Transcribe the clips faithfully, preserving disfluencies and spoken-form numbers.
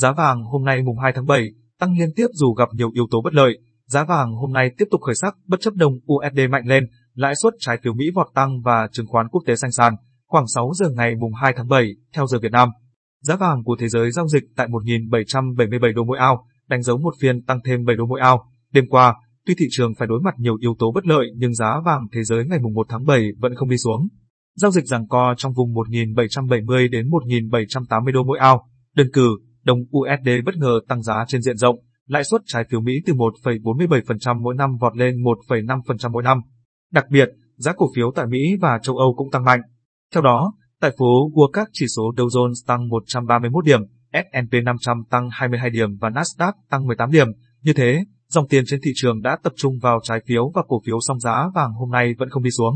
Giá vàng hôm nay mùng hai tháng bảy tăng liên tiếp dù gặp nhiều yếu tố bất lợi. Giá vàng hôm nay tiếp tục khởi sắc bất chấp đồng u ét đê mạnh lên, lãi suất trái phiếu Mỹ vọt tăng và chứng khoán quốc tế xanh sàn. Khoảng sáu giờ ngày mùng hai tháng bảy theo giờ Việt Nam, giá vàng của thế giới giao dịch tại một nghìn bảy trăm bảy mươi bảy đô mỗi ao, đánh dấu một phiên tăng thêm bảy đô mỗi ao. Đêm qua, tuy thị trường phải đối mặt nhiều yếu tố bất lợi nhưng giá vàng thế giới ngày mùng một tháng bảy vẫn không đi xuống. Giao dịch giằng co trong vùng một nghìn bảy trăm bảy mươi đến một nghìn bảy trăm tám mươi đô mỗi ao. Đơn cử, đồng u ét đê bất ngờ tăng giá trên diện rộng, lãi suất trái phiếu Mỹ từ một phẩy bốn mươi bảy phần trăm mỗi năm vọt lên một phẩy năm phần trăm mỗi năm. Đặc biệt, giá cổ phiếu tại Mỹ và châu Âu cũng tăng mạnh. Theo đó, tại phố Wall các chỉ số Dow Jones tăng một trăm ba mươi mốt điểm, S and P năm trăm tăng hai mươi hai điểm và Nasdaq tăng mười tám điểm. Như thế, dòng tiền trên thị trường đã tập trung vào trái phiếu và cổ phiếu song giá vàng hôm nay vẫn không đi xuống.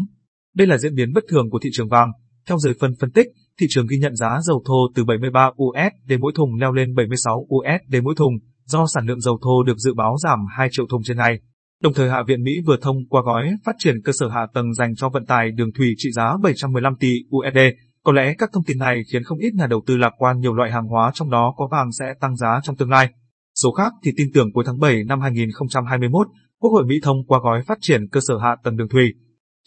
Đây là diễn biến bất thường của thị trường vàng. Theo giới phân phân tích, thị trường ghi nhận giá dầu thô từ bảy mươi ba đô la mỗi thùng leo lên bảy mươi sáu đô la mỗi thùng do sản lượng dầu thô được dự báo giảm hai triệu thùng trên ngày. Đồng thời Hạ viện Mỹ vừa thông qua gói phát triển cơ sở hạ tầng dành cho vận tải đường thủy trị giá bảy trăm mười lăm tỷ đô la. Có lẽ các thông tin này khiến không ít nhà đầu tư lạc quan nhiều loại hàng hóa trong đó có vàng sẽ tăng giá trong tương lai. Số khác thì tin tưởng cuối tháng bảy năm hai nghìn không trăm hai mươi mốt, Quốc hội Mỹ thông qua gói phát triển cơ sở hạ tầng đường thủy.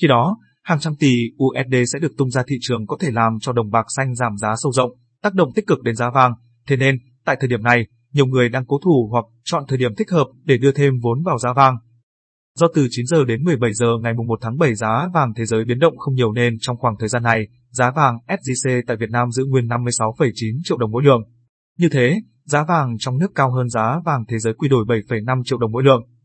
Khi đó, hàng trăm tỷ u ét đê sẽ được tung ra thị trường có thể làm cho đồng bạc xanh giảm giá sâu rộng, tác động tích cực đến giá vàng. Thế nên, tại thời điểm này, nhiều người đang cố thủ hoặc chọn thời điểm thích hợp để đưa thêm vốn vào giá vàng. Do từ chín giờ đến mười bảy giờ ngày mùng một tháng bảy giá vàng thế giới biến động không nhiều nên trong khoảng thời gian này, giá vàng ét gi xê tại Việt Nam giữ nguyên năm mươi sáu phẩy chín triệu đồng mỗi lượng. Như thế, giá vàng trong nước cao hơn giá vàng thế giới quy đổi bảy phẩy năm triệu đồng mỗi lượng.